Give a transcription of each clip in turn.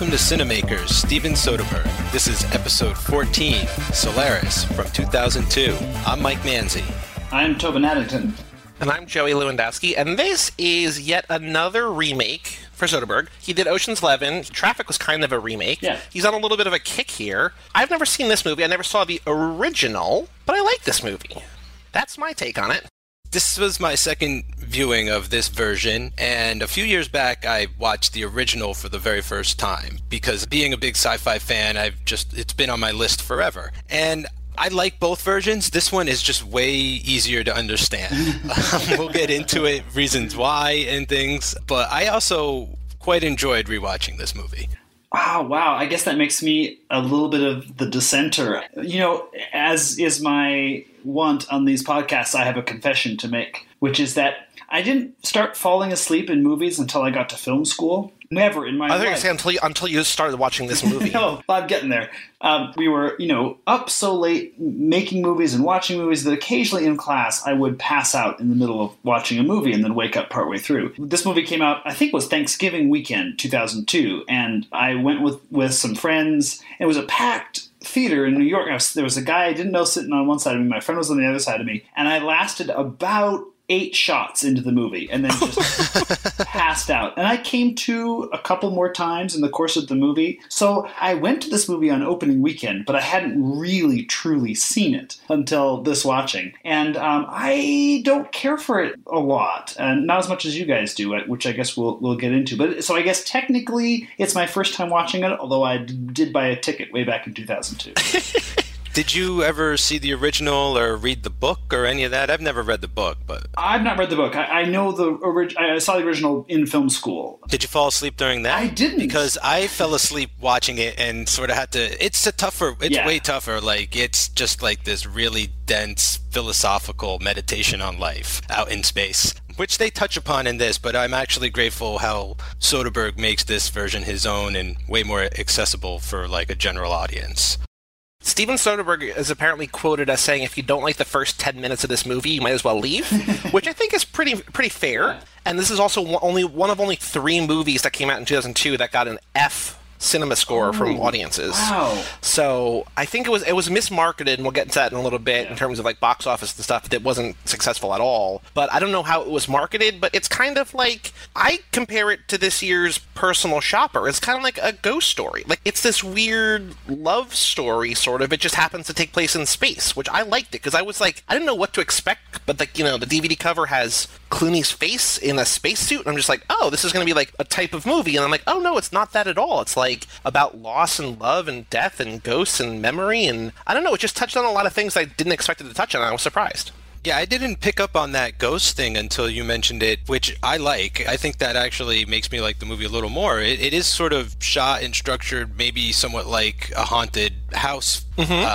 Welcome to Cinemakers, Steven Soderbergh. This is episode 14, Solaris, from 2002. I'm Mike Manzi. I'm Tobin Addington. And I'm Joey Lewandowski, and this is yet another remake for Soderbergh. He did Ocean's 11. Traffic was kind of a remake. Yeah. He's on a little bit of a kick here. I've never seen this movie. I never saw the original, but I like this movie. That's my take on it. This was my second viewing of this version, and a few years back I watched the original for the very first time, because being a big sci-fi fan, it's been on my list forever. And I like both versions. This one is just way easier to understand. We'll get into it, reasons why and things, but I also quite enjoyed rewatching this movie. Oh, wow. I guess that makes me a little bit of the dissenter. You know, as is my want on these podcasts, I have a confession to make, which is that I didn't start falling asleep in movies until I got to film school. Never in my life. I think it's until you started watching this movie. No, well, I'm getting there. We were, up so late making movies and watching movies that occasionally in class I would pass out in the middle of watching a movie and then wake up partway through. This movie came out, I think it was Thanksgiving weekend, 2002, and I went with some friends. It was a packed theater in New York. There was a guy I didn't know sitting on one side of me. My friend was on the other side of me, and I lasted about 8 shots into the movie and then just passed out. And I came to a couple more times in the course of the movie. So I went to this movie on opening weekend, but I hadn't really truly seen it until this watching. And I don't care for it a lot, and not as much as you guys do, which I guess we'll get into. But so I guess technically it's my first time watching it, although I did buy a ticket way back in 2002. Did you ever see the original or read the book or any of that? I've never read the book, but I've not read the book. I know I saw the original in film school. Did you fall asleep during that? I didn't, because I fell asleep watching it and sort of had to. Way tougher. Like, it's just like this really dense philosophical meditation on life out in space, which they touch upon in this, but I'm actually grateful how Soderbergh makes this version his own and way more accessible for like a general audience. Steven Soderbergh is apparently quoted as saying, if you don't like the first 10 minutes of this movie, you might as well leave, which I think is pretty fair. And this is also one of only 3 movies that came out in 2002 that got an F cinema score from audiences. Wow. So I think it was mismarketed, and we'll get into that in a little bit in terms of like box office and stuff. That wasn't successful at all. But I don't know how it was marketed, but it's kind of like, I compare it to this year's Personal Shopper. It's kind of like a ghost story. Like, it's this weird love story sort of. It just happens to take place in space, which I liked it because I was like, I didn't know what to expect, but like, the DVD cover has Clooney's face in a spacesuit, and I'm just like, oh, this is going to be like a type of movie. And I'm like, oh no, it's not that at all. It's like about loss and love and death and ghosts and memory, and I don't know, it just touched on a lot of things I didn't expect it to touch on, and I was surprised. Yeah, I didn't pick up on that ghost thing until you mentioned it, which I like. I think that actually makes me like the movie a little more. It is sort of shot and structured maybe somewhat like a haunted house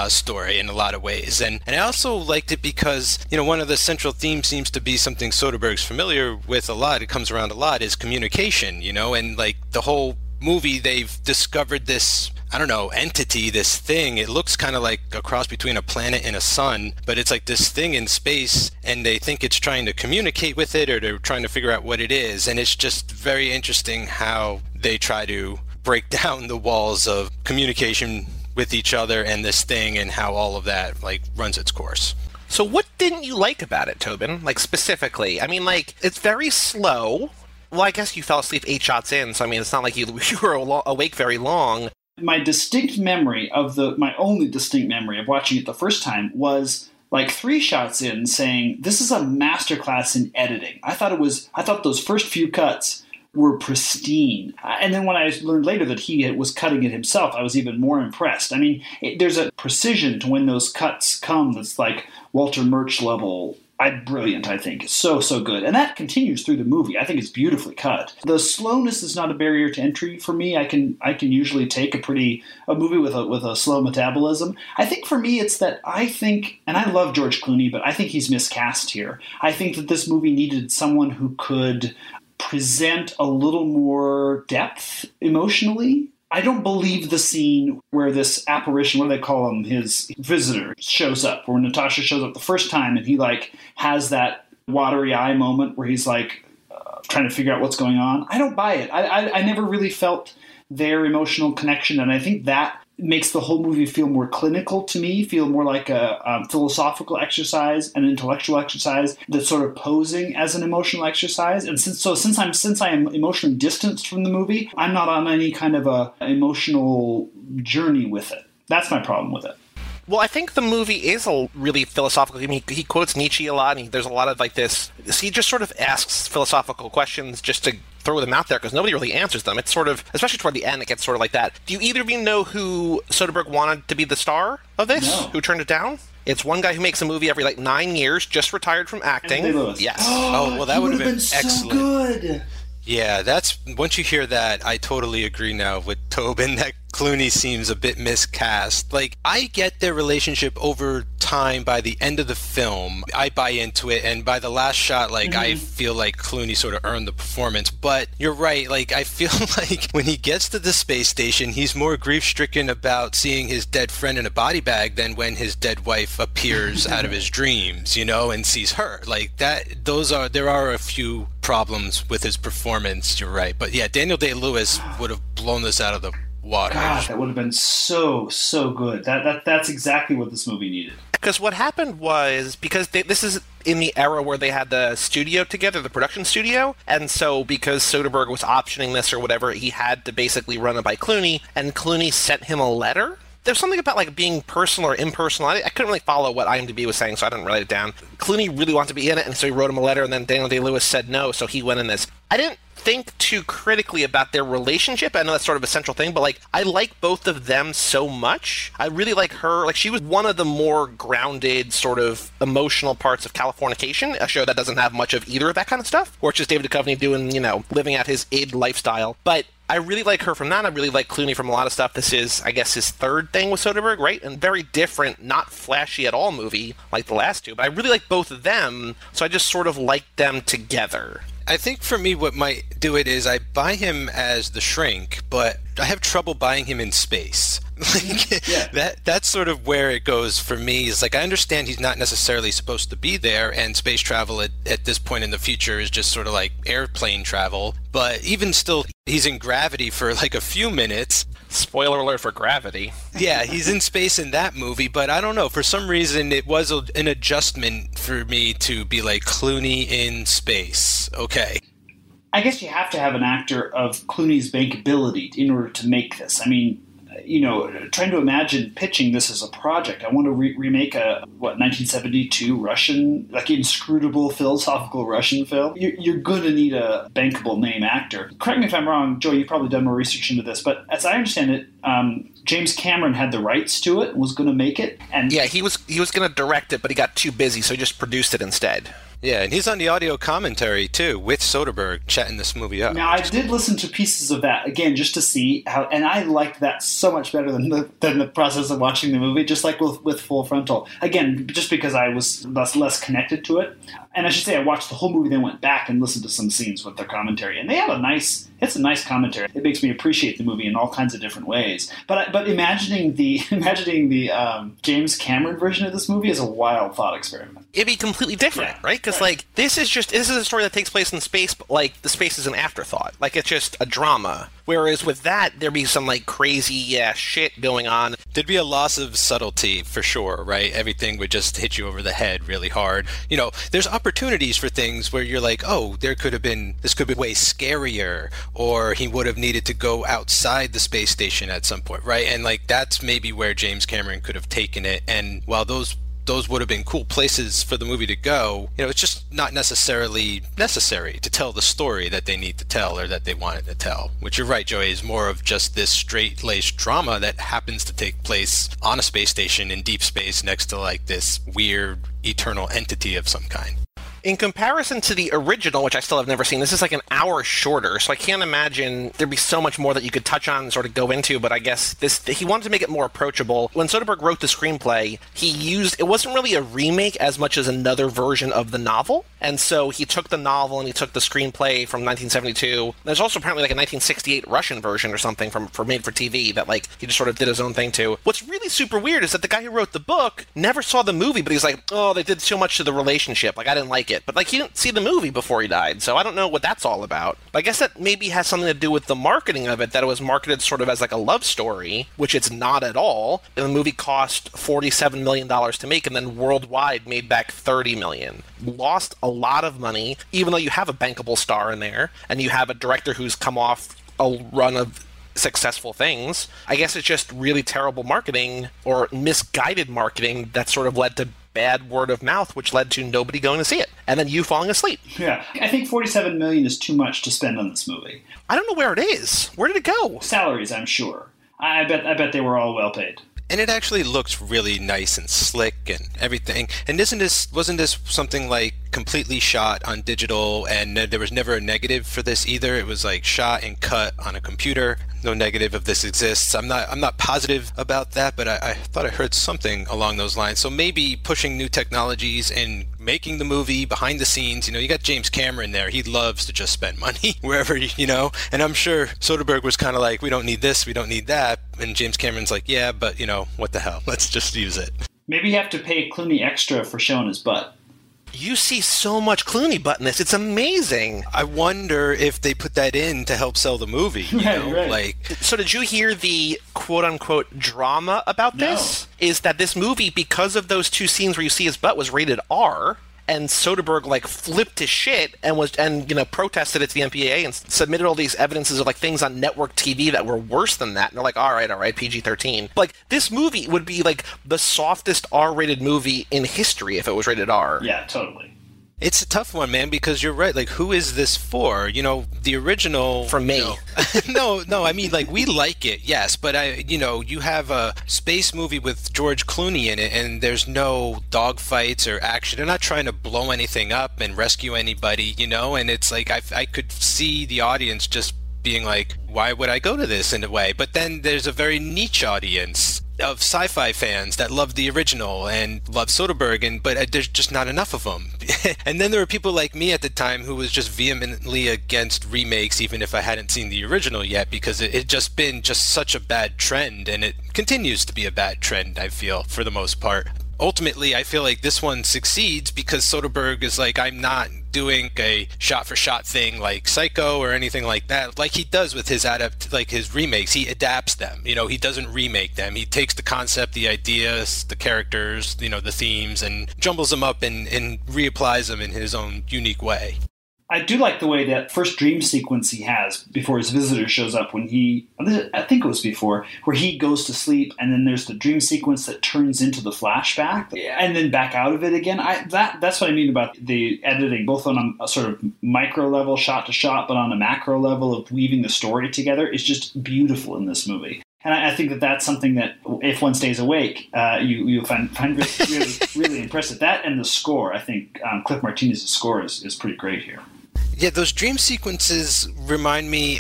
story in a lot of ways. And I also liked it because, one of the central themes seems to be something Soderbergh's familiar with a lot. It comes around a lot, is communication, and like the whole movie, they've discovered this, I don't know, entity, this thing. It looks kind of like a cross between a planet and a sun, but it's like this thing in space, and they think it's trying to communicate with it, or they're trying to figure out what it is. And it's just very interesting how they try to break down the walls of communication with each other and this thing, and how all of that like runs its course. So what didn't you like about it, Tobin? Like, specifically? I mean, like, it's very slow. Well, I guess you fell asleep 8 shots in, so I mean, it's not like you were awake very long. My distinct memory my only distinct memory of watching it the first time was like 3 shots in, saying, this is a masterclass in editing. I thought those first few cuts were pristine. And then when I learned later that he was cutting it himself, I was even more impressed. I mean, there's a precision to when those cuts come that's like Walter Murch level. Brilliant, I think. It's so, so good. And that continues through the movie. I think it's beautifully cut. The slowness is not a barrier to entry for me. I can usually take a movie with a slow metabolism. I think for me it's that and I love George Clooney, but I think he's miscast here. I think that this movie needed someone who could present a little more depth emotionally. I don't believe the scene where this apparition, what do they call him, his visitor, shows up, where Natasha shows up the first time and he like has that watery eye moment where he's like trying to figure out what's going on. I don't buy it. I never really felt their emotional connection. And I think that makes the whole movie feel more clinical to me, feel more like a philosophical exercise, an intellectual exercise that's sort of posing as an emotional exercise. And since I am emotionally distanced from the movie, I'm not on any kind of a emotional journey with it. That's my problem with it. Well, I think the movie is a really philosophical. I mean, he quotes Nietzsche a lot, and there's a lot of like this. So he just sort of asks philosophical questions just to throw them out there because nobody really answers them. It's sort of, especially toward the end, it gets sort of like that. Do you either of you know who Soderbergh wanted to be the star of this? No. Who turned it down? It's one guy who makes a movie every like 9 years, just retired from acting. Yes. Oh, well, that would have been excellent. So good. Yeah, that's, once you hear that, I totally agree now with Tobin that Clooney seems a bit miscast. Like, I get their relationship over time. By the end of the film, I buy into it, and by the last shot, like, I feel like Clooney sort of earned the performance. But you're right, like, I feel like when he gets to the space station, he's more grief-stricken about seeing his dead friend in a body bag than when his dead wife appears out of his dreams, you know, and sees her. Like, that, those are, there are a few problems with his performance, you're right. But yeah, Daniel Day-Lewis would have blown this out of the water. God, that would have been so good. That's exactly what this movie needed. Because what happened was, this is in the era where they had the studio together, the production studio, and so because Soderbergh was optioning this or whatever, he had to basically run it by Clooney, and Clooney sent him a letter. There's something about like being personal or impersonal. I couldn't really follow what IMDb was saying, so I didn't write it down. Clooney really wanted to be in it, and so he wrote him a letter, and then Daniel Day-Lewis said no, so he went in this. I didn't think too critically about their relationship. I know that's sort of a central thing, but like, I like both of them so much. I really like her. Like, she was one of the more grounded sort of emotional parts of Californication, a show that doesn't have much of either of that kind of stuff, or it's just David Duchovny doing, you know, living out his aid lifestyle. But I really like her from that. I really like Clooney from a lot of stuff. This is, I guess, his third thing with Soderbergh, right? And very different, not flashy at all movie like the last two. But I really like both of them, so I just sort of like them together. I think for me what might do it is I buy him as the shrink, but I have trouble buying him in space. Like, yeah. That's sort of where it goes for me. Is like, I understand he's not necessarily supposed to be there, and space travel at this point in the future is just sort of like airplane travel. But even still, he's in gravity for like a few minutes. Spoiler alert for Gravity. Yeah, he's in space in that movie, but I don't know. For some reason, it was an adjustment for me to be like, Clooney in space. Okay. I guess you have to have an actor of Clooney's bankability in order to make this. I mean, you know, trying to imagine pitching this as a project. I want to remake a, 1972 Russian, like, inscrutable philosophical Russian film. You're going to need a bankable name actor. Correct me if I'm wrong, Joey, you've probably done more research into this, but as I understand it, James Cameron had the rights to it and was going to make it. And yeah, he was going to direct it, but he got too busy, so he just produced it instead. Yeah, and he's on the audio commentary, too, with Soderbergh chatting this movie up. Now, I did listen to pieces of that, again, just to see how, and I liked that so much better than the process of watching the movie, just like with Full Frontal. Again, just because I was less connected to it. And I should say, I watched the whole movie, then went back and listened to some scenes with their commentary. And they have it's a nice commentary. It makes me appreciate the movie in all kinds of different ways. But imagining the James Cameron version of this movie is a wild thought experiment. It'd be completely different, yeah, right? Because, like, this is a story that takes place in space, but, like, the space is an afterthought. Like, it's just a drama. Whereas with that, there'd be some, like, crazy, shit going on. There'd be a loss of subtlety, for sure, right? Everything would just hit you over the head really hard. You know, there's opportunities for things where you're like, oh, this could be way scarier, or he would have needed to go outside the space station at some point, right? And, like, that's maybe where James Cameron could have taken it. And while those would have been cool places for the movie to go, you know, it's just not necessarily necessary to tell the story that they need to tell or that they wanted to tell, which, you're right, Joey, is more of just this straight-laced drama that happens to take place on a space station in deep space next to, like, this weird eternal entity of some kind. In comparison to the original, which I still have never seen, this is like an hour shorter, so I can't imagine there'd be so much more that you could touch on and sort of go into, but I guess he wanted to make it more approachable. When Soderbergh wrote the screenplay, it wasn't really a remake as much as another version of the novel, and so he took the novel and he took the screenplay from 1972. There's also apparently like a 1968 Russian version or something for made for TV that, like, he just sort of did his own thing to. What's really super weird is that the guy who wrote the book never saw the movie, but he's like, oh, they did so much to the relationship. Like, I didn't like certificate, but like he didn't see the movie before he died, so I don't know what that's all about. But I guess that maybe has something to do with the marketing of it, that it was marketed sort of as like a love story, which it's not at all. And the movie cost $47 million to make, and then worldwide made back $30 million. Lost a lot of money, even though you have a bankable star in there, and you have a director who's come off a run of successful things. I guess it's just really terrible marketing or misguided marketing that sort of led to bad word of mouth, which led to nobody going to see it, and then you falling asleep. Yeah, I think $47 million is too much to spend on this movie. I don't know where it is. Where did it go? Salaries, I'm sure. I bet they were all well paid. And it actually looks really nice and slick and everything. And wasn't this something like completely shot on digital, and there was never a negative for this either? It was like shot and cut on a computer. No negative of this exists. I'm not positive about that, but I thought I heard something along those lines. So maybe pushing new technologies and making the movie behind the scenes. You got James Cameron there. He loves to just spend money wherever, and I'm sure Soderbergh was kind of like, we don't need this, we don't need that. And James Cameron's like, yeah, but what the hell? Let's just use it. Maybe you have to pay Clooney extra for showing his butt. You see so much Clooney butt in this. It's amazing. I wonder if they put that in to help sell the movie. Right. So did you hear the quote-unquote drama about this? No. Is that this movie, because of those two scenes where you see his butt, was rated R, and Soderbergh flipped his shit and protested it to the MPAA and submitted all these evidences of things on network TV that were worse than that. And they're like, all right, PG-13. This movie would be the softest R-rated movie in history if it was rated R. Yeah, totally. It's a tough one, man, because you're right. Who is this for? The original... For me. No, I mean, we like it, yes. But, you have a space movie with George Clooney in it, and there's no dogfights or action. They're not trying to blow anything up and rescue anybody, And it's I could see the audience just being why would I go to this in a way? But then there's a very niche audience of sci-fi fans that love the original and love Soderbergh, but there's just not enough of them. And then there were people like me at the time who was just vehemently against remakes, even if I hadn't seen the original yet, because it had just been such a bad trend, and it continues to be a bad trend, I feel, for the most part. Ultimately, I feel like this one succeeds because Soderbergh is I'm not doing a shot-for-shot thing like Psycho or anything like that. He does with his his remakes, he adapts them. He doesn't remake them. He takes the concept, the ideas, the characters, the themes, and jumbles them up and reapplies them in his own unique way. I do like the way that first dream sequence he has before his visitor shows up when I think it was before, where he goes to sleep and then there's the dream sequence that turns into the flashback and then back out of it again. That's what I mean about the editing, both on a sort of micro level, shot to shot, but on a macro level of weaving the story together. It's just beautiful in this movie. And I think that's something that, if one stays awake, you'll find really, really impressive. That and the score, I think Cliff Martinez's score is pretty great here. Yeah, those dream sequences remind me,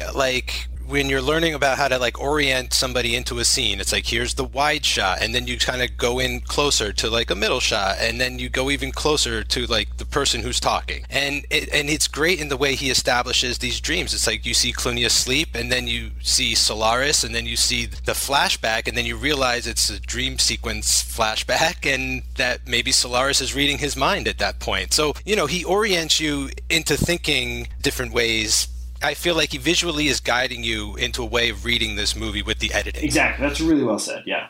when you're learning about how to, orient somebody into a scene. It's here's the wide shot, and then you kind of go in closer to, a middle shot, and then you go even closer to, the person who's talking. And it's great in the way he establishes these dreams. It's you see Clooney asleep, and then you see Solaris, and then you see the flashback, and then you realize it's a dream sequence flashback, and that maybe Solaris is reading his mind at that point. So, he orients you into thinking different ways. I feel like he visually is guiding you into a way of reading this movie with the editing. Exactly. That's really well said, yeah.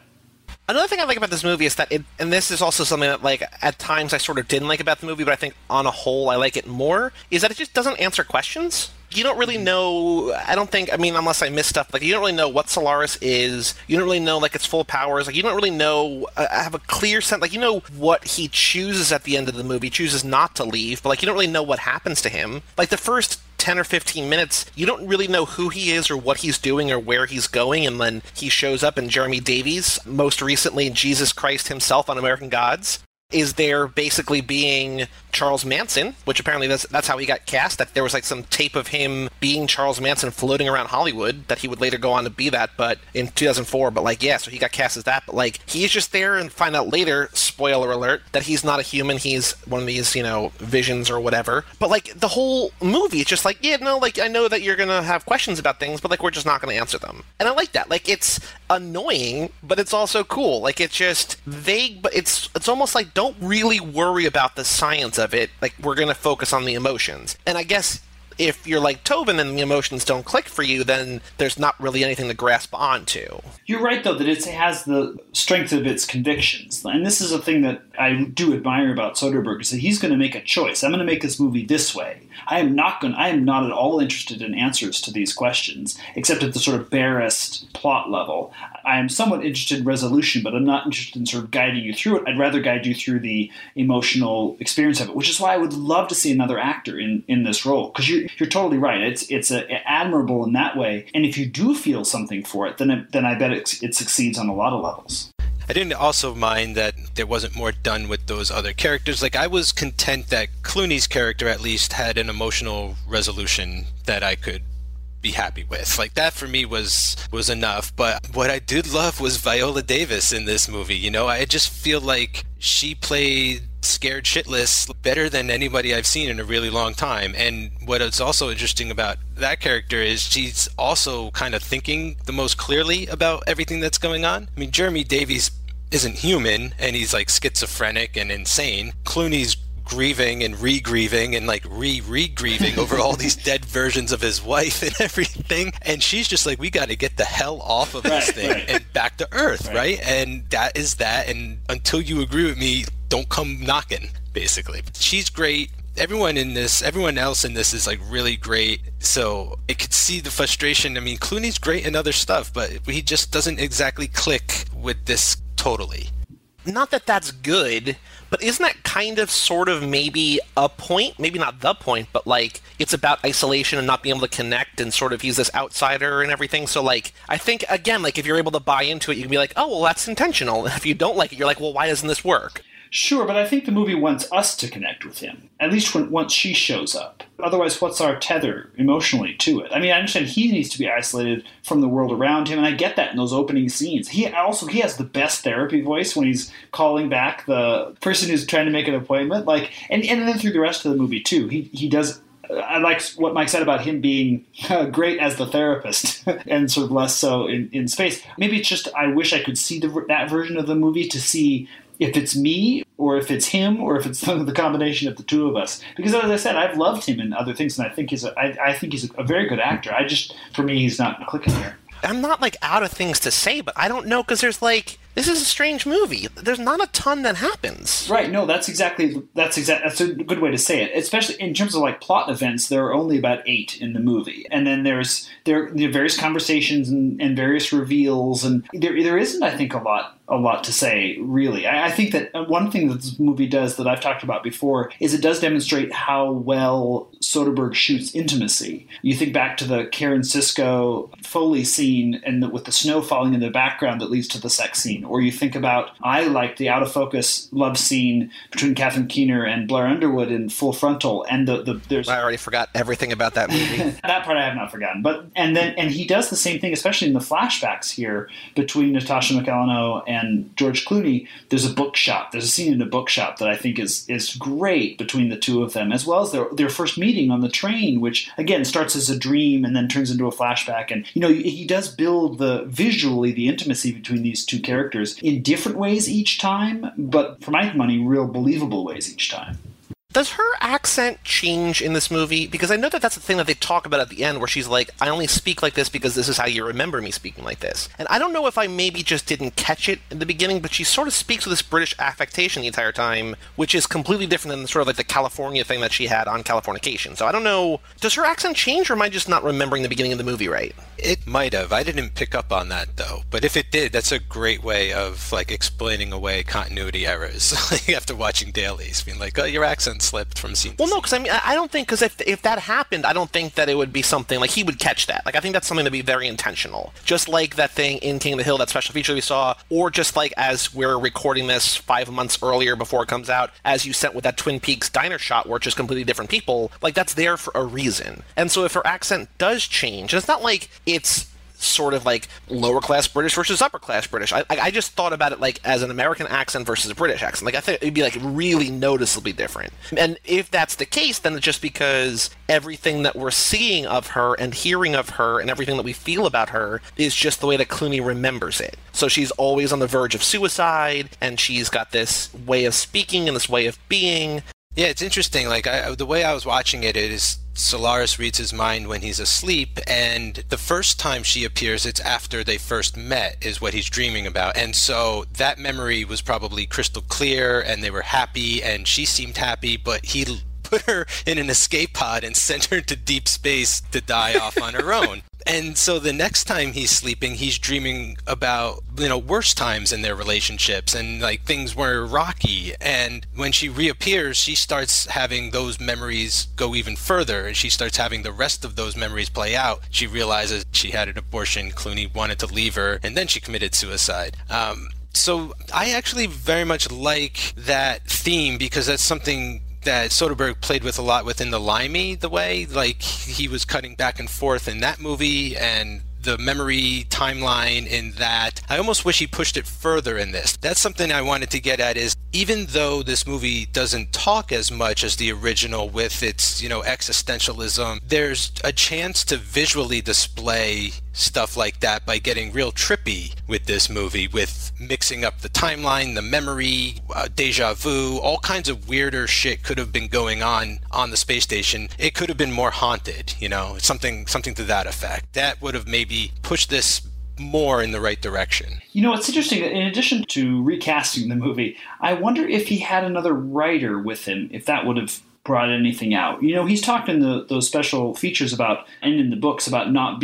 Another thing I like about this movie is that and this is also something that, at times I sort of didn't like about the movie, but I think on a whole I like it more, is that it just doesn't answer questions. You don't really know, unless I miss stuff, you don't really know what Solaris is, you don't really know, its full powers, you don't really know, I have a clear sense, what he chooses at the end of the movie, chooses not to leave, but, you don't really know what happens to him. The first 10 or 15 minutes, you don't really know who he is or what he's doing or where he's going, and then he shows up in Jeremy Davies, most recently Jesus Christ himself on American Gods, is there basically being Charles Manson, which apparently that's how he got cast, that there was some tape of him being Charles Manson floating around Hollywood, that he would later go on to be that, but in 2004, so he got cast as that, but he's just there and find out later, spoiler alert, that he's not a human, he's one of these, visions or whatever, but the whole movie, it's just I know that you're gonna have questions about things, but we're just not gonna answer them, and I like that, it's annoying, but it's also cool, it's just vague, but it's almost don't really worry about the science of it. Like, we're going to focus on the emotions. And I guess if you're like Tobin and the emotions don't click for you, then there's not really anything to grasp onto. You're right, though, that it has the strength of its convictions. And this is a thing that I do admire about Soderbergh, is that he's going to make a choice. I'm going to make this movie this way. I am not at all interested in answers to these questions, except at the sort of barest plot level. I am somewhat interested in resolution, but I'm not interested in sort of guiding you through it. I'd rather guide you through the emotional experience of it, which is why I would love to see another actor in this role, because you're totally right. It's admirable in that way. And if you do feel something for it, then I bet it succeeds on a lot of levels. I didn't also mind that there wasn't more done with those other characters. Like, I was content that Clooney's character at least had an emotional resolution that I could be happy with. Like, that for me was enough. But what I did love was Viola Davis in this movie. You know, I just feel like she played scared shitless better than anybody I've seen in a really long time. And what is also interesting about that character is she's also kind of thinking the most clearly about everything that's going on. I mean, Jeremy Davies isn't human, and he's like schizophrenic and insane. Clooney's grieving and re-grieving and like re-re-grieving over all these dead versions of his wife and everything, and she's just like, we got to get the hell off of this thing and back to earth, right? And that is that, and until you agree with me, don't come knocking, basically. She's great. Everyone else in this is like really great. So I could see the frustration. I mean, Clooney's great in other stuff, but he just doesn't exactly click with this totally. Not that that's good, but isn't that kind of sort of maybe a point? Maybe not the point, but like it's about isolation and not being able to connect, and sort of he's this outsider and everything. So like, I think, again, like if you're able to buy into it, you can be like, oh, well, that's intentional. And if you don't like it, you're like, well, why doesn't this work? Sure, but I think the movie wants us to connect with him, at least once she shows up. Otherwise, what's our tether emotionally to it? I mean, I understand he needs to be isolated from the world around him, and I get that in those opening scenes. He has the best therapy voice when he's calling back the person who's trying to make an appointment. Like, and then through the rest of the movie, too, he does... I like what Mike said about him being great as the therapist and sort of less so in space. Maybe it's just I wish I could see that version of the movie to see if it's me or if it's him or if it's the combination of the two of us. Because as I said, I've loved him in other things, and I think he's a very good actor. For me, he's not clicking here. I'm not like out of things to say, but I don't know, because there's like, this is a strange movie. There's not a ton that happens. Right. No, that's a good way to say it. Especially in terms of like plot events, there are only about 8 in the movie. And then there are various conversations and various reveals. And there isn't, I think, a lot to say, really. I think that one thing that this movie does that I've talked about before is it does demonstrate how well Soderbergh shoots intimacy. You think back to the Karen Sisko Foley scene and with the snow falling in the background that leads to the sex scene. Or you think about, I like the out-of-focus love scene between Catherine Keener and Blair Underwood in Full Frontal. And I already forgot everything about that movie. That part I have not forgotten. And he does the same thing, especially in the flashbacks here between Natasha McElhone and George Clooney. There's a bookshop. There's a scene in a bookshop that I think is great between the two of them, as well as their first meeting on the train, which again starts as a dream and then turns into a flashback. And you know, he does build visually the intimacy between these two characters in different ways each time, but for my money, real believable ways each time. Does her accent change in this movie? Because I know that's the thing that they talk about at the end, where she's like, I only speak like this because this is how you remember me speaking like this. And I don't know if I maybe just didn't catch it in the beginning, but she sort of speaks with this British affectation the entire time, which is completely different than sort of like the California thing that she had on Californication. So I don't know, does her accent change, or am I just not remembering the beginning of the movie right? It might have. I didn't pick up on that, though. But if it did, that's a great way of like explaining away continuity errors after watching dailies, being like, oh, your accent slipped from scene to scene. No, because I mean, I don't think, because if that happened, I don't think that it would be something like he would catch that. Like, I think that's something that'd be very intentional, just like that thing in King of the Hill, that special feature we saw, or just like as we're recording this 5 months earlier before it comes out, as you sent with that Twin Peaks diner shot where it's just completely different people. Like, that's there for a reason. And so if her accent does change, and it's not like it's sort of like lower class British versus upper class British. I just thought about it like as an American accent versus a British accent. Like I think it'd be like really noticeably different. And if that's the case, then it's just because everything that we're seeing of her and hearing of her and everything that we feel about her is just the way that Clooney remembers it. So she's always on the verge of suicide, and she's got this way of speaking and this way of being. Yeah, it's interesting. Like the way I was watching it is Solaris reads his mind when he's asleep, and the first time she appears, it's after they first met is what he's dreaming about. And so that memory was probably crystal clear, and they were happy, and she seemed happy, but he put her in an escape pod and sent her to deep space to die off on her own. And so the next time he's sleeping, he's dreaming about, worse times in their relationships, and like things were rocky. And when she reappears, she starts having those memories go even further, and she starts having the rest of those memories play out. She realizes she had an abortion, Clooney wanted to leave her, and then she committed suicide. So I actually very much like that theme, because that's something that Soderbergh played with a lot within The Limey, the way like he was cutting back and forth in that movie, and the memory timeline in that. I almost wish he pushed it further in this. That's something I wanted to get at, is even though this movie doesn't talk as much as the original with its, existentialism, there's a chance to visually display stuff like that by getting real trippy with this movie, with mixing up the timeline, the memory, deja vu, all kinds of weirder shit could have been going on the space station. It could have been more haunted, something to that effect. That would have maybe pushed this more in the right direction. It's interesting that in addition to recasting the movie, I wonder if he had another writer with him, if that would have brought anything out. He's talked in those special features about, and in the books, about not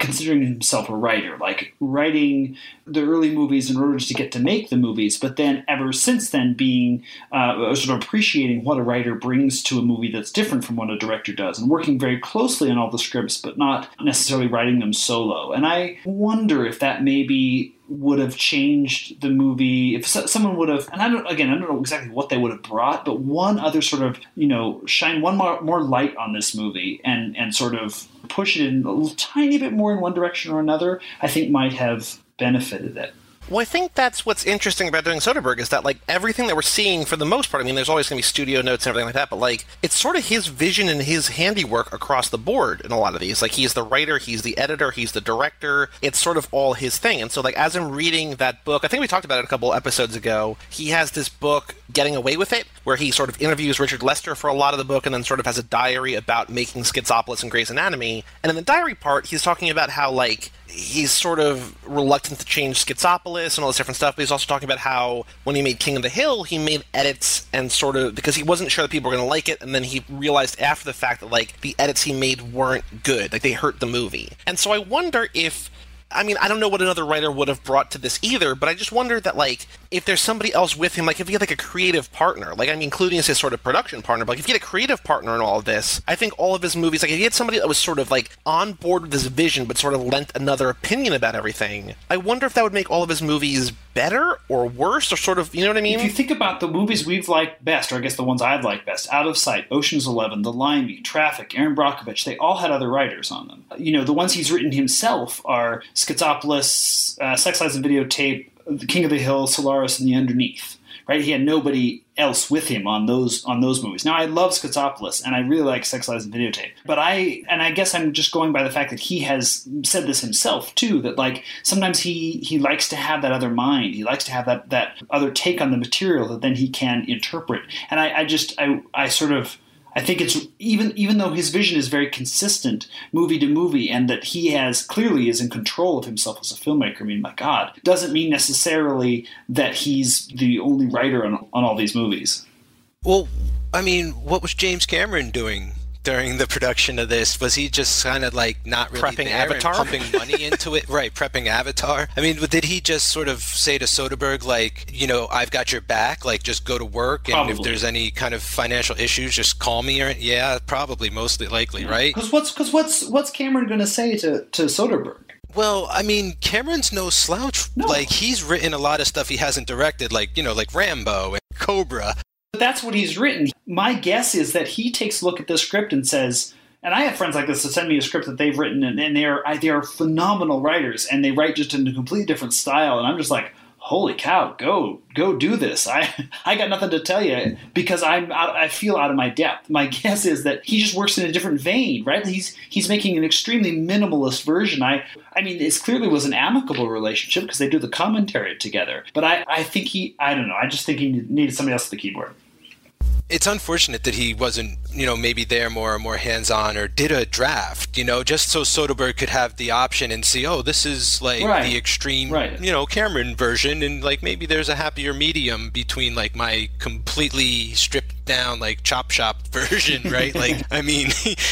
considering himself a writer, like writing the early movies in order to get to make the movies, but then ever since then being sort of appreciating what a writer brings to a movie that's different from what a director does, and working very closely on all the scripts, but not necessarily writing them solo. And I wonder if that maybe would have changed the movie if someone would have, and I don't know exactly what they would have brought, but one other sort of, shine one more light on this movie and sort of push it in a tiny bit more in one direction or another, I think might have benefited it. Well, I think that's what's interesting about doing Soderbergh is that, like, everything that we're seeing for the most part, I mean, there's always going to be studio notes and everything like that, but, like, it's sort of his vision and his handiwork across the board in a lot of these. Like, he's the writer, he's the editor, he's the director. It's sort of all his thing. And so, like, as I'm reading that book, I think we talked about it a couple episodes ago, he has this book, Getting Away With It, where he sort of interviews Richard Lester for a lot of the book and then sort of has a diary about making Schizopolis and Grey's Anatomy. And in the diary part, he's talking about how, like, he's sort of reluctant to change Schizopolis and all this different stuff, but he's also talking about how when he made King of the Hill, he made edits and sort of, because he wasn't sure that people were going to like it, and then he realized after the fact that, like, the edits he made weren't good. Like, they hurt the movie. And so I wonder if, I don't know what another writer would have brought to this either, but I just wonder that, like, if there's somebody else with him, like, if he had, like, a creative partner, like, Clooney is his sort of production partner, but, like, if he had a creative partner in all of this, I think all of his movies, like, if he had somebody that was sort of, like, on board with his vision but sort of lent another opinion about everything, I wonder if that would make all of his movies better or worse or sort of, If you think about the movies we've liked best, or I guess the ones I've liked best, Out of Sight, Ocean's 11, The Limey, Traffic, Aaron Brockovich, they all had other writers on them. The ones he's written himself are Schizopolis, Sex Lies and Videotape, The King of the Hill, Solaris, and The Underneath. Right? He had nobody else with him on those movies. Now, I love Schizopolis, and I really like Sex Lies and Videotape. But I guess I'm just going by the fact that he has said this himself, too, that, like, sometimes he likes to have that other mind. He likes to have that other take on the material that then he can interpret. And I think it's, even though his vision is very consistent movie to movie, and that he clearly is in control of himself as a filmmaker, my God, doesn't mean necessarily that he's the only writer on all these movies. Well, what was James Cameron doing during the production of this? Was he just kind of like not really prepping Avatar, and pumping money into it? Right, prepping Avatar. Did he just sort of say to Soderbergh, like, I've got your back, like, just go to work, and probably, if there's any kind of financial issues, just call me? Or yeah, probably, mostly likely, yeah. Right? Because what's Cameron going to say to Soderbergh? Well, Cameron's no slouch. No. Like, he's written a lot of stuff he hasn't directed, like, like Rambo and Cobra. But that's what he's written. My guess is that he takes a look at this script and says, And I have friends like this that send me a script that they've written, and they are phenomenal writers, and they write just in a completely different style. And I'm just like, holy cow, go do this. I got nothing to tell you because I feel out of my depth. My guess is that he just works in a different vein, right? He's making an extremely minimalist version. I mean, it clearly was an amicable relationship because they do the commentary together. But I think I don't know. I just think he needed somebody else at the keyboard. It's unfortunate that he wasn't, maybe there more hands-on or did a draft, just so Soderbergh could have the option and see, oh, this is like right. the extreme, right. Cameron version. And like, maybe there's a happier medium between like my completely stripped down, like chop shop version, right? Like, I mean,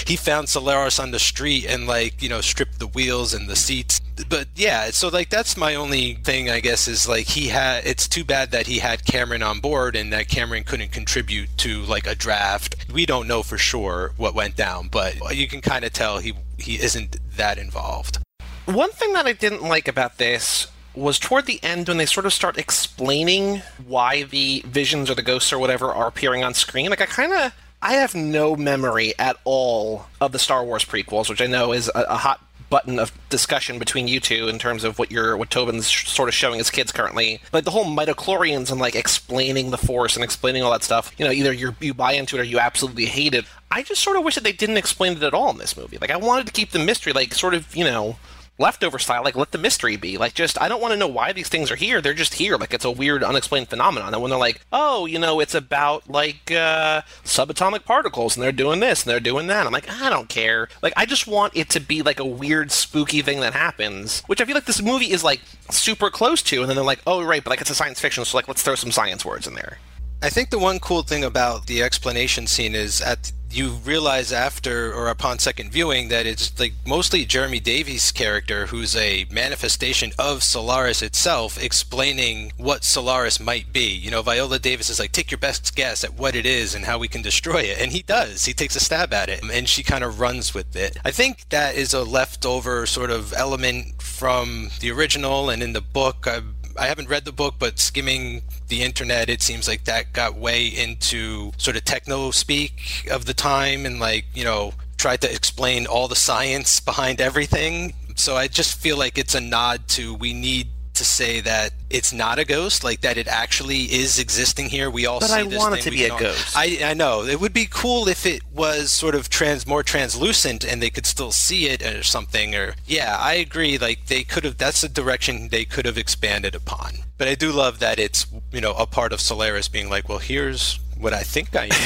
he found Solaris on the street and like, stripped the wheels and the seats. But yeah, so like that's my only thing, I guess, is like it's too bad that he had Cameron on board and that Cameron couldn't contribute to like a draft. We don't know for sure what went down, but you can kind of tell he isn't that involved. One thing that I didn't like about this was toward the end when they sort of start explaining why the visions or the ghosts or whatever are appearing on screen. Like I have no memory at all of the Star Wars prequels, which I know is a hot button of discussion between you two in terms of what Tobin's sort of showing his kids currently. Like the whole midichlorians and like explaining the Force and explaining all that stuff, either you buy into it or you absolutely hate it. I just sort of wish that they didn't explain it at all in this movie. Like I wanted to keep the mystery, like sort of, Leftover style, like let the mystery be. Like just, I don't want to know why these things are here. They're just here. Like it's a weird, unexplained phenomenon. And when they're like, oh, it's about like subatomic particles and they're doing this and they're doing that. I'm like, I don't care. Like I just want it to be like a weird, spooky thing that happens, which I feel like this movie is like super close to. And then they're like, oh, right, but like it's a science fiction. So like, let's throw some science words in there. I think the one cool thing about the explanation scene is you realize after or upon second viewing that it's like mostly Jeremy Davies' character, who's a manifestation of Solaris itself, explaining what Solaris might be. Viola Davis is like, take your best guess at what it is and how we can destroy it. And he does. He takes a stab at it and she kind of runs with it. I think that is a leftover sort of element from the original and in the book. I haven't read the book, but skimming the internet, it seems like that got way into sort of techno speak of the time and like, tried to explain all the science behind everything. So I just feel like it's a nod to, we need to say that it's not a ghost, like that it actually is existing here. We all see this thing. But I want it to be a ghost. I know. It would be cool if it was sort of more translucent and they could still see it or something. Or yeah, I agree. Like they could have. That's a direction they could have expanded upon. But I do love that it's a part of Solaris being like, well, here's what I think I am.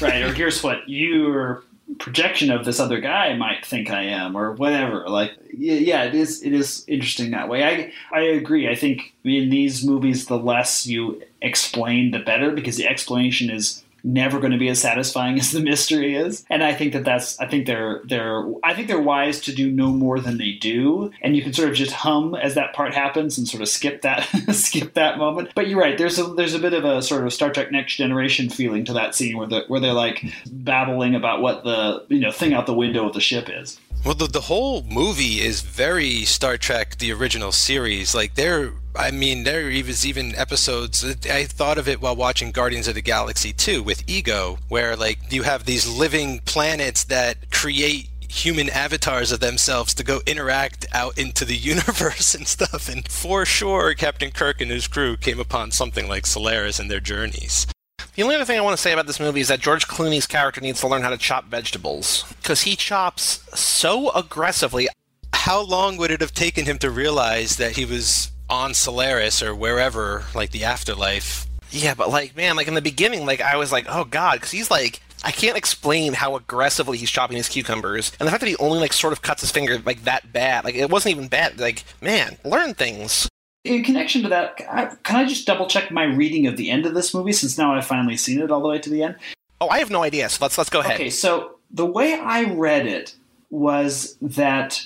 Right. Or here's what you're. Projection of this other guy might think I am or whatever. Like, yeah, it is interesting that way. I agree. I think in these movies, the less you explain, the better, because the explanation is never going to be as satisfying as the mystery is. And I think they're wise to do no more than they do. And you can sort of just hum as that part happens and sort of skip that, skip that moment. But you're right. There's a bit of a sort of Star Trek Next Generation feeling to that scene where they're like babbling about what the, thing out the window of the ship is. Well, the whole movie is very Star Trek, the original series. Like there is even episodes. I thought of it while watching Guardians of the Galaxy 2 with Ego, where like you have these living planets that create human avatars of themselves to go interact out into the universe and stuff. And for sure, Captain Kirk and his crew came upon something like Solaris in their journeys. The only other thing I want to say about this movie is that George Clooney's character needs to learn how to chop vegetables, because he chops so aggressively. How long would it have taken him to realize that he was on Solaris or wherever, like the afterlife? Yeah, but like, man, like in the beginning, like I was like, oh God, because he's like, I can't explain how aggressively he's chopping his cucumbers. And the fact that he only like sort of cuts his finger like that bad, like it wasn't even bad. Like, man, learn things. In connection to that, can I just double check my reading of the end of this movie, since now I've finally seen it all the way to the end? Oh, I have no idea, so let's go ahead. Okay, so the way I read it was that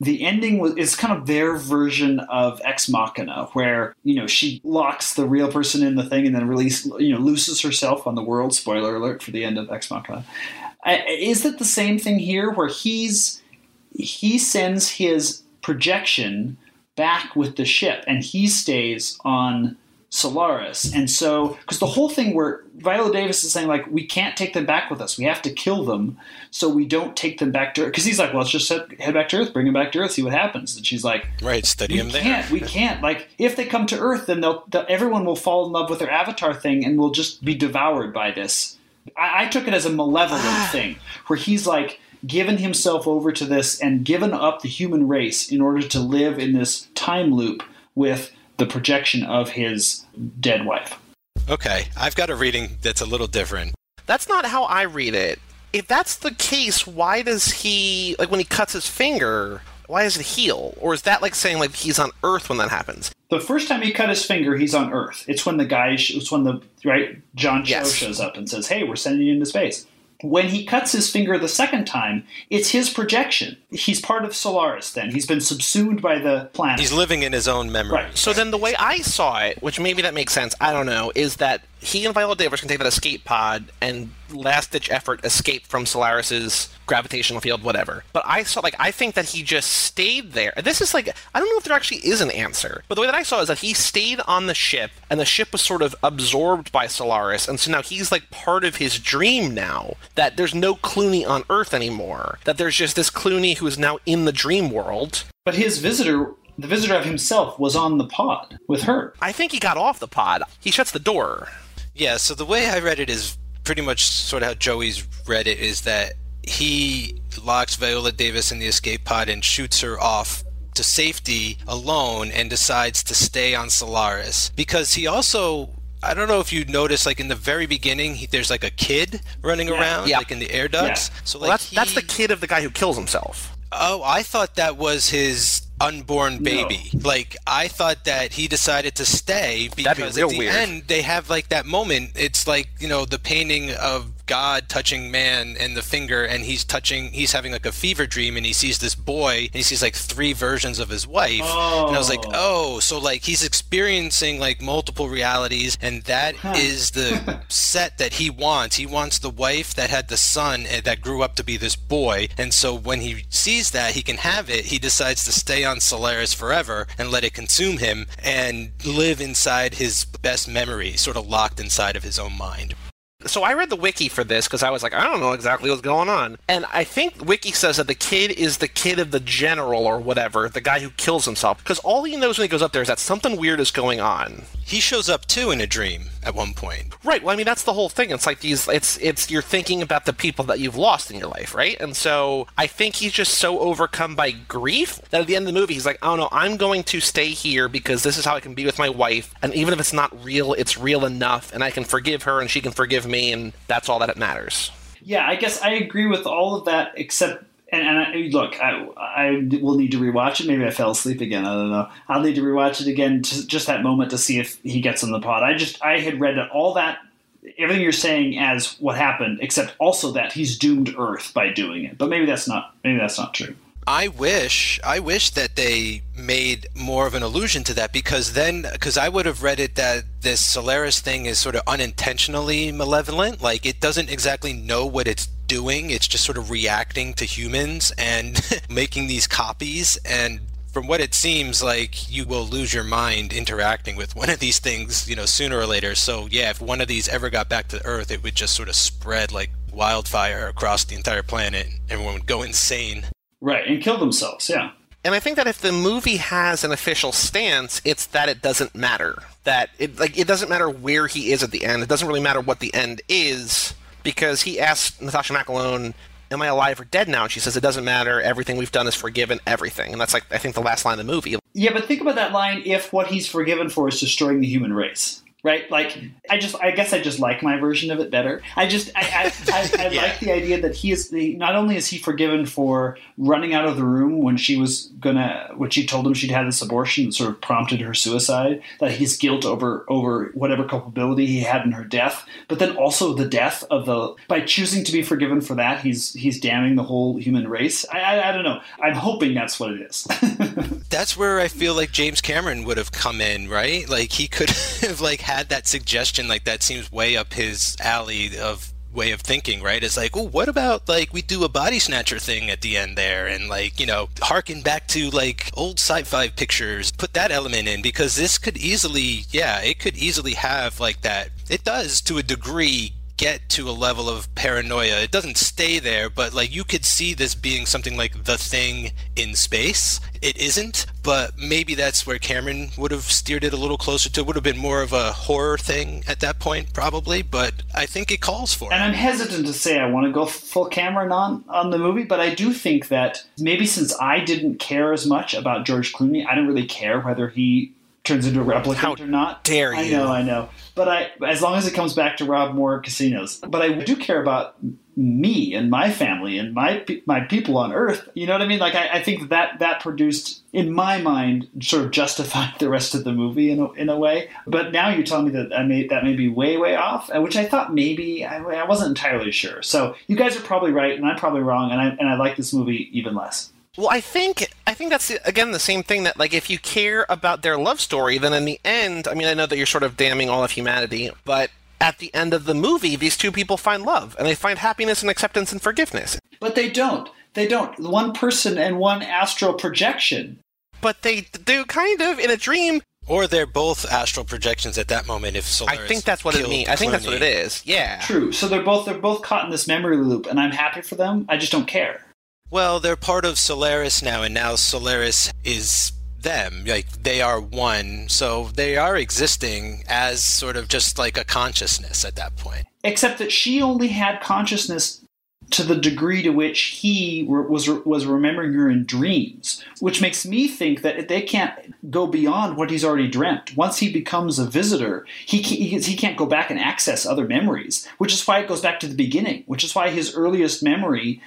the ending is kind of their version of Ex Machina, where, she locks the real person in the thing and then looses herself on the world. Spoiler alert for the end of Ex Machina. Is that the same thing here, where he sends his projection back with the ship and he stays on Solaris. And so, because the whole thing where Viola Davis is saying, like, we can't take them back with us. We have to kill them so we don't take them back to Earth. Because he's like, well, let's just head back to Earth, bring them back to Earth, see what happens. And she's like, right, study them there. We can't. Like, if they come to Earth, then everyone will fall in love with their avatar thing and will just be devoured by this. I took it as a malevolent thing where he's like, given himself over to this and given up the human race in order to live in this time loop with the projection of his dead wife. Okay, I've got a reading that's a little different. That's not how I read it. If that's the case, why does he, like when he cuts his finger, why does it heal? Or is that like saying like he's on Earth when that happens? The first time he cut his finger, he's on Earth. It's when the guy, John Cho shows up and says, hey, we're sending you into space. When he cuts his finger the second time, it's his projection. He's part of Solaris then. He's been subsumed by the planet. He's living in his own memory. Right. So then the way I saw it, which maybe that makes sense, I don't know, is that he and Viola Davis can take that escape pod and last-ditch effort escape from Solaris's gravitational field, whatever. But I saw, I think that he just stayed there. This is I don't know if there actually is an answer. But the way that I saw it is that he stayed on the ship, and the ship was sort of absorbed by Solaris, and so now he's, part of his dream now, that there's no Clooney on Earth anymore, that there's just this Clooney who is now in the dream world. But his visitor... The visitor of himself was on the pod with her. I think he got off the pod. He shuts the door. Yeah, so the way I read it is pretty much sort of how Joey's read it, is that he locks Viola Davis in the escape pod and shoots her off to safety alone and decides to stay on Solaris. Because he also... I don't know if you noticed, in the very beginning, there's a kid running around, in the air ducts. Yeah. So that's the kid of the guy who kills himself. Oh, I thought that was his... unborn baby. No. I thought that he decided to stay because at the end they have that moment. It's the painting of God touching man and the finger, and he's having a fever dream, and he sees this boy, and he sees three versions of his wife. Oh. And I was so he's experiencing multiple realities, and that is the set that he wants. He wants the wife that had the son and that grew up to be this boy, and so when he sees that he can have it, he decides to stay on Solaris forever and let it consume him and live inside his best memory, sort of locked inside of his own mind. So I read the wiki for this because I was I don't know exactly what's going on. And I think wiki says that the kid is the kid of the general or whatever, the guy who kills himself. Because all he knows when he goes up there is that something weird is going on. He shows up, too, in a dream at one point. Right. Well, I mean, that's the whole thing. It's you're thinking about the people that you've lost in your life, right? And so I think he's just so overcome by grief that at the end of the movie, he's like, oh, no, I'm going to stay here because this is how I can be with my wife. And even if it's not real, it's real enough. And I can forgive her and she can forgive me. And that's all that matters. Yeah, I guess I agree with all of that except... I will need to rewatch it. Maybe I fell asleep again. I don't know. I'll need to rewatch it again, just that moment to see if he gets on the pod. I had read all that, everything you're saying as what happened, except also that he's doomed Earth by doing it. But maybe that's not true. I wish that they made more of an allusion to that because I would have read it that this Solaris thing is sort of unintentionally malevolent. It doesn't exactly know what it's doing. It's just sort of reacting to humans and making these copies. And from what it seems like, you will lose your mind interacting with one of these things, sooner or later. So yeah, if one of these ever got back to Earth, it would just sort of spread like wildfire across the entire planet. Everyone would go insane. Right, and kill themselves, yeah. And I think that if the movie has an official stance, it's that it doesn't matter. That it doesn't matter where he is at the end. It doesn't really matter what the end is, because he asked Natasha McElhone, am I alive or dead now? And she says, it doesn't matter. Everything we've done is forgiven, everything. And that's, I think, the last line of the movie. Yeah, but think about that line if what he's forgiven for is destroying the human race. Right? I guess I just like my version of it better. I yeah. Like the idea that not only is he forgiven for running out of the room when she told him she'd had this abortion that sort of prompted her suicide, that he's guilt over whatever culpability he had in her death, but then also the death by choosing to be forgiven for that, he's damning the whole human race. I don't know. I'm hoping that's what it is. That's where I feel like James Cameron would have come in, right? He could have had that suggestion, that seems way up his alley of way of thinking, right? It's like, oh, what about, like, we do a body snatcher thing at the end there and, like, you know, harken back to, like, old sci-fi pictures, put that element in, because this could easily, yeah, it could easily have, like, that. It does, to a degree, get to a level of paranoia. It doesn't stay there, but, like, you could see this being something like The Thing in space. It isn't, but maybe that's where Cameron would have steered it a little closer to. It would have been more of a horror thing at that point, probably, but I think it calls for it. And I'm hesitant to say I want to go full Cameron on the movie, but I do think that maybe since I didn't care as much about George Clooney, I don't really care whether he turns into a replicant or not. How dare you? I know. But as long as it comes back to rob more casinos. But I do care about me and my family and my people on Earth. You know what I mean? Like, I think that produced, in my mind, sort of justified the rest of the movie in a way. But now you're telling me that that may be way, way off, which I thought maybe, I wasn't entirely sure. So you guys are probably right, and I'm probably wrong, and I like this movie even less. Well, I think that's, again, the same thing that, like, if you care about their love story, then in the end, I mean, I know that you're sort of damning all of humanity, but at the end of the movie, these two people find love, and they find happiness and acceptance and forgiveness. But they don't. They don't. One person and one astral projection. But they do, kind of, in a dream. Or they're both astral projections at that moment. If Solaris, I think that's what it means. I think that's what it is. Yeah. True. So they're both caught in this memory loop, and I'm happy for them. I just don't care. Well, they're part of Solaris now, and now Solaris is them. Like, they are one, so they are existing as sort of just like a consciousness at that point. Except that she only had consciousness to the degree to which he was remembering her in dreams, which makes me think that they can't go beyond what he's already dreamt. Once he becomes a visitor, he can't go back and access other memories, which is why it goes back to the beginning, which is why his earliest memory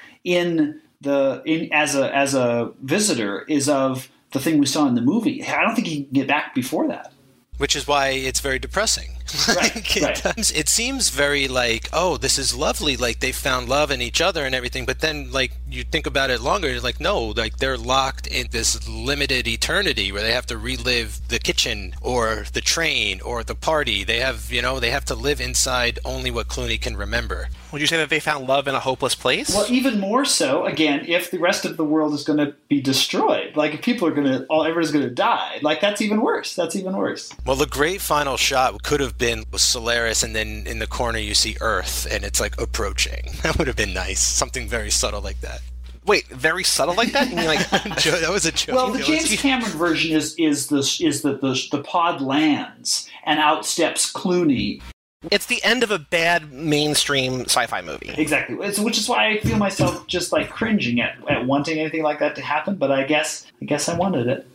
as a visitor is of the thing we saw in the movie. I don't think he can get back before that. Which is why it's very depressing. Right, like, right. It seems very like, oh, this is lovely. Like, they found love in each other and everything. But then, like, you think about it longer, you're like, no, like, they're locked in this limited eternity where they have to relive the kitchen or the train or the party. They have, you know, they have to live inside only what Clooney can remember. Would you say that they found love in a hopeless place? Well, even more so, again, if the rest of the world is going to be destroyed. Like, if people are going to, everyone's going to die. Like, that's even worse. That's even worse. Well, the great final shot could have been Solaris, and then in the corner you see Earth, and it's like approaching. That would have been nice. Something very subtle like that. Wait, very subtle like that? I mean, like, that was a joke. Well, the James Cameron version is that the pod lands and out steps Clooney. It's the end of a bad mainstream sci-fi movie. Exactly, which is why I feel myself just like cringing at wanting anything like that to happen. But I guess I wanted it.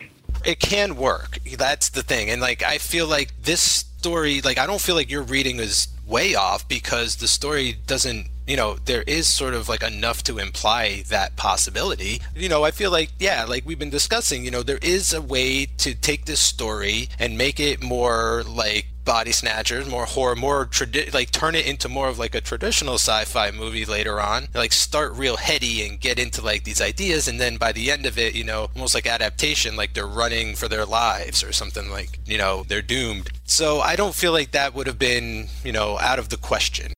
It can work. That's the thing. And, like, I feel like this story, like, I don't feel like your reading is way off, because the story doesn't, you know, there is sort of like enough to imply that possibility. You know, I feel like, yeah, like we've been discussing, you know, there is a way to take this story and make it more like body snatchers, more horror, more like turn it into more of like a traditional sci-fi movie later on, like start real heady and get into like these ideas, and then by the end of it, you know, almost like adaptation, like they're running for their lives or something, like, you know, they're doomed. So I don't feel like that would have been, you know, out of the question.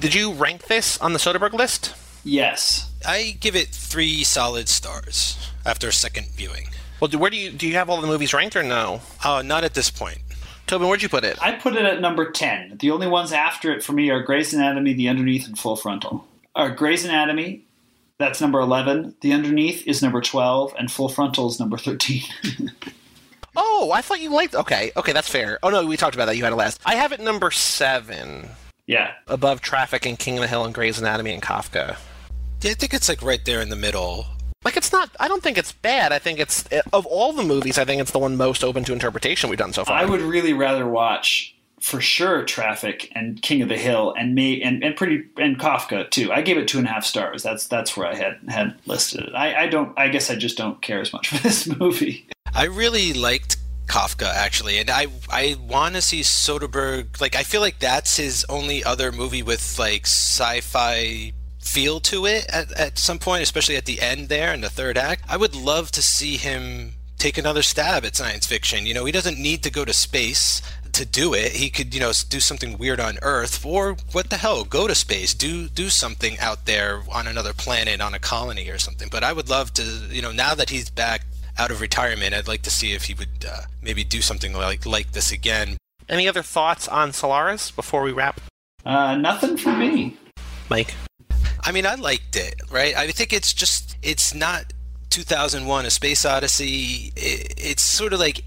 Did you rank this on the Soderbergh list? Yes. I give it 3 solid stars after a second viewing. Well, where do you have all the movies ranked or no? Not at this point. Tobin, where'd you put it? I put it at number 10. The only ones after it for me are Grey's Anatomy, The Underneath, and Full Frontal. Grey's Anatomy, that's number 11. The Underneath is number 12, and Full Frontal is number 13. Oh, I thought you liked... Okay, that's fair. Oh, no, we talked about that. You had it last. I have it number 7. Yeah. Above Traffic and King of the Hill and Grey's Anatomy and Kafka. Yeah, I think it's, like, right there in the middle. Like, it's not... I don't think it's bad. I think it's... Of all the movies, I think it's the one most open to interpretation we've done so far. I would really rather watch, for sure, Traffic and King of the Hill and Kafka, too. I gave it 2.5 stars. That's where I had listed it. I guess I just don't care as much for this movie. I really liked Kafka, actually, and I want to see Soderbergh, like, I feel like that's his only other movie with like sci-fi feel to it at some point, especially at the end there in the third act. I would love to see him take another stab at science fiction. You know, he doesn't need to go to space. to do it. He could, you know, do something weird on Earth, or what the hell, go to space, do something out there on another planet, on a colony or something. But I would love to, you know, now that he's back out of retirement, I'd like to see if he would maybe do something like this again. Any other thoughts on Solaris before we wrap? Nothing for me. Mike? I mean, I liked it, right? I think it's just, it's not 2001 A Space Odyssey. It's sort of like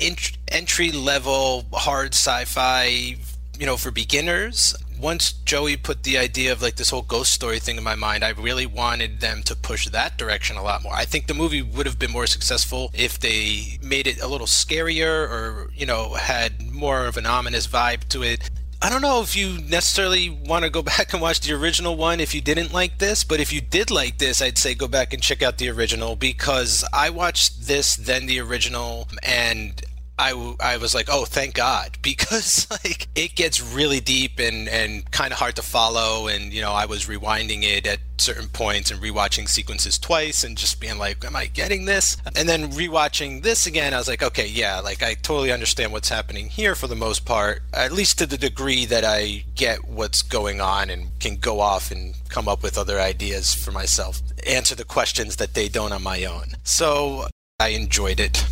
entry-level hard sci-fi, you know, for beginners. Once Joey put the idea of like this whole ghost story thing in my mind, I really wanted them to push that direction a lot more. I think the movie would have been more successful if they made it a little scarier, or, you know, had more of an ominous vibe to it. I don't know if you necessarily want to go back and watch the original one if you didn't like this, but if you did like this, I'd say go back and check out the original, because I watched this, then the original, and I was like, oh, thank God, because like it gets really deep and kind of hard to follow. And, you know, I was rewinding it at certain points and rewatching sequences twice and just being like, am I getting this? And then rewatching this again, I was like, okay, yeah, like I totally understand what's happening here for the most part, at least to the degree that I get what's going on and can go off and come up with other ideas for myself, answer the questions that they don't on my own. So I enjoyed it.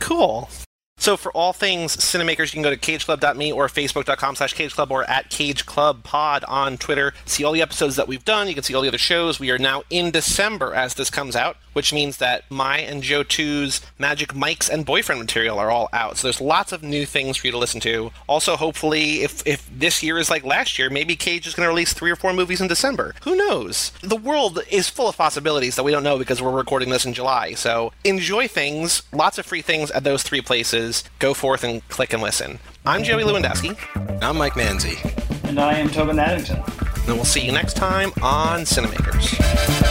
Cool. So for all things Cinemakers, you can go to cageclub.me or facebook.com/cageclub or at cageclubpod on Twitter. See all the episodes that we've done. You can see all the other shows. We are now in December as this comes out, which means that my and Joe 2's Magic Mike's and Boyfriend material are all out. So there's lots of new things for you to listen to. Also, hopefully, if this year is like last year, maybe Cage is going to release 3 or 4 movies in December. Who knows? The world is full of possibilities that we don't know because we're recording this in July. So enjoy things. Lots of free things at those 3 places. Go forth and click and listen. I'm Joey Lewandowski. I'm Mike Manzi. And I am Tobin Addington. And we'll see you next time on Cinemakers.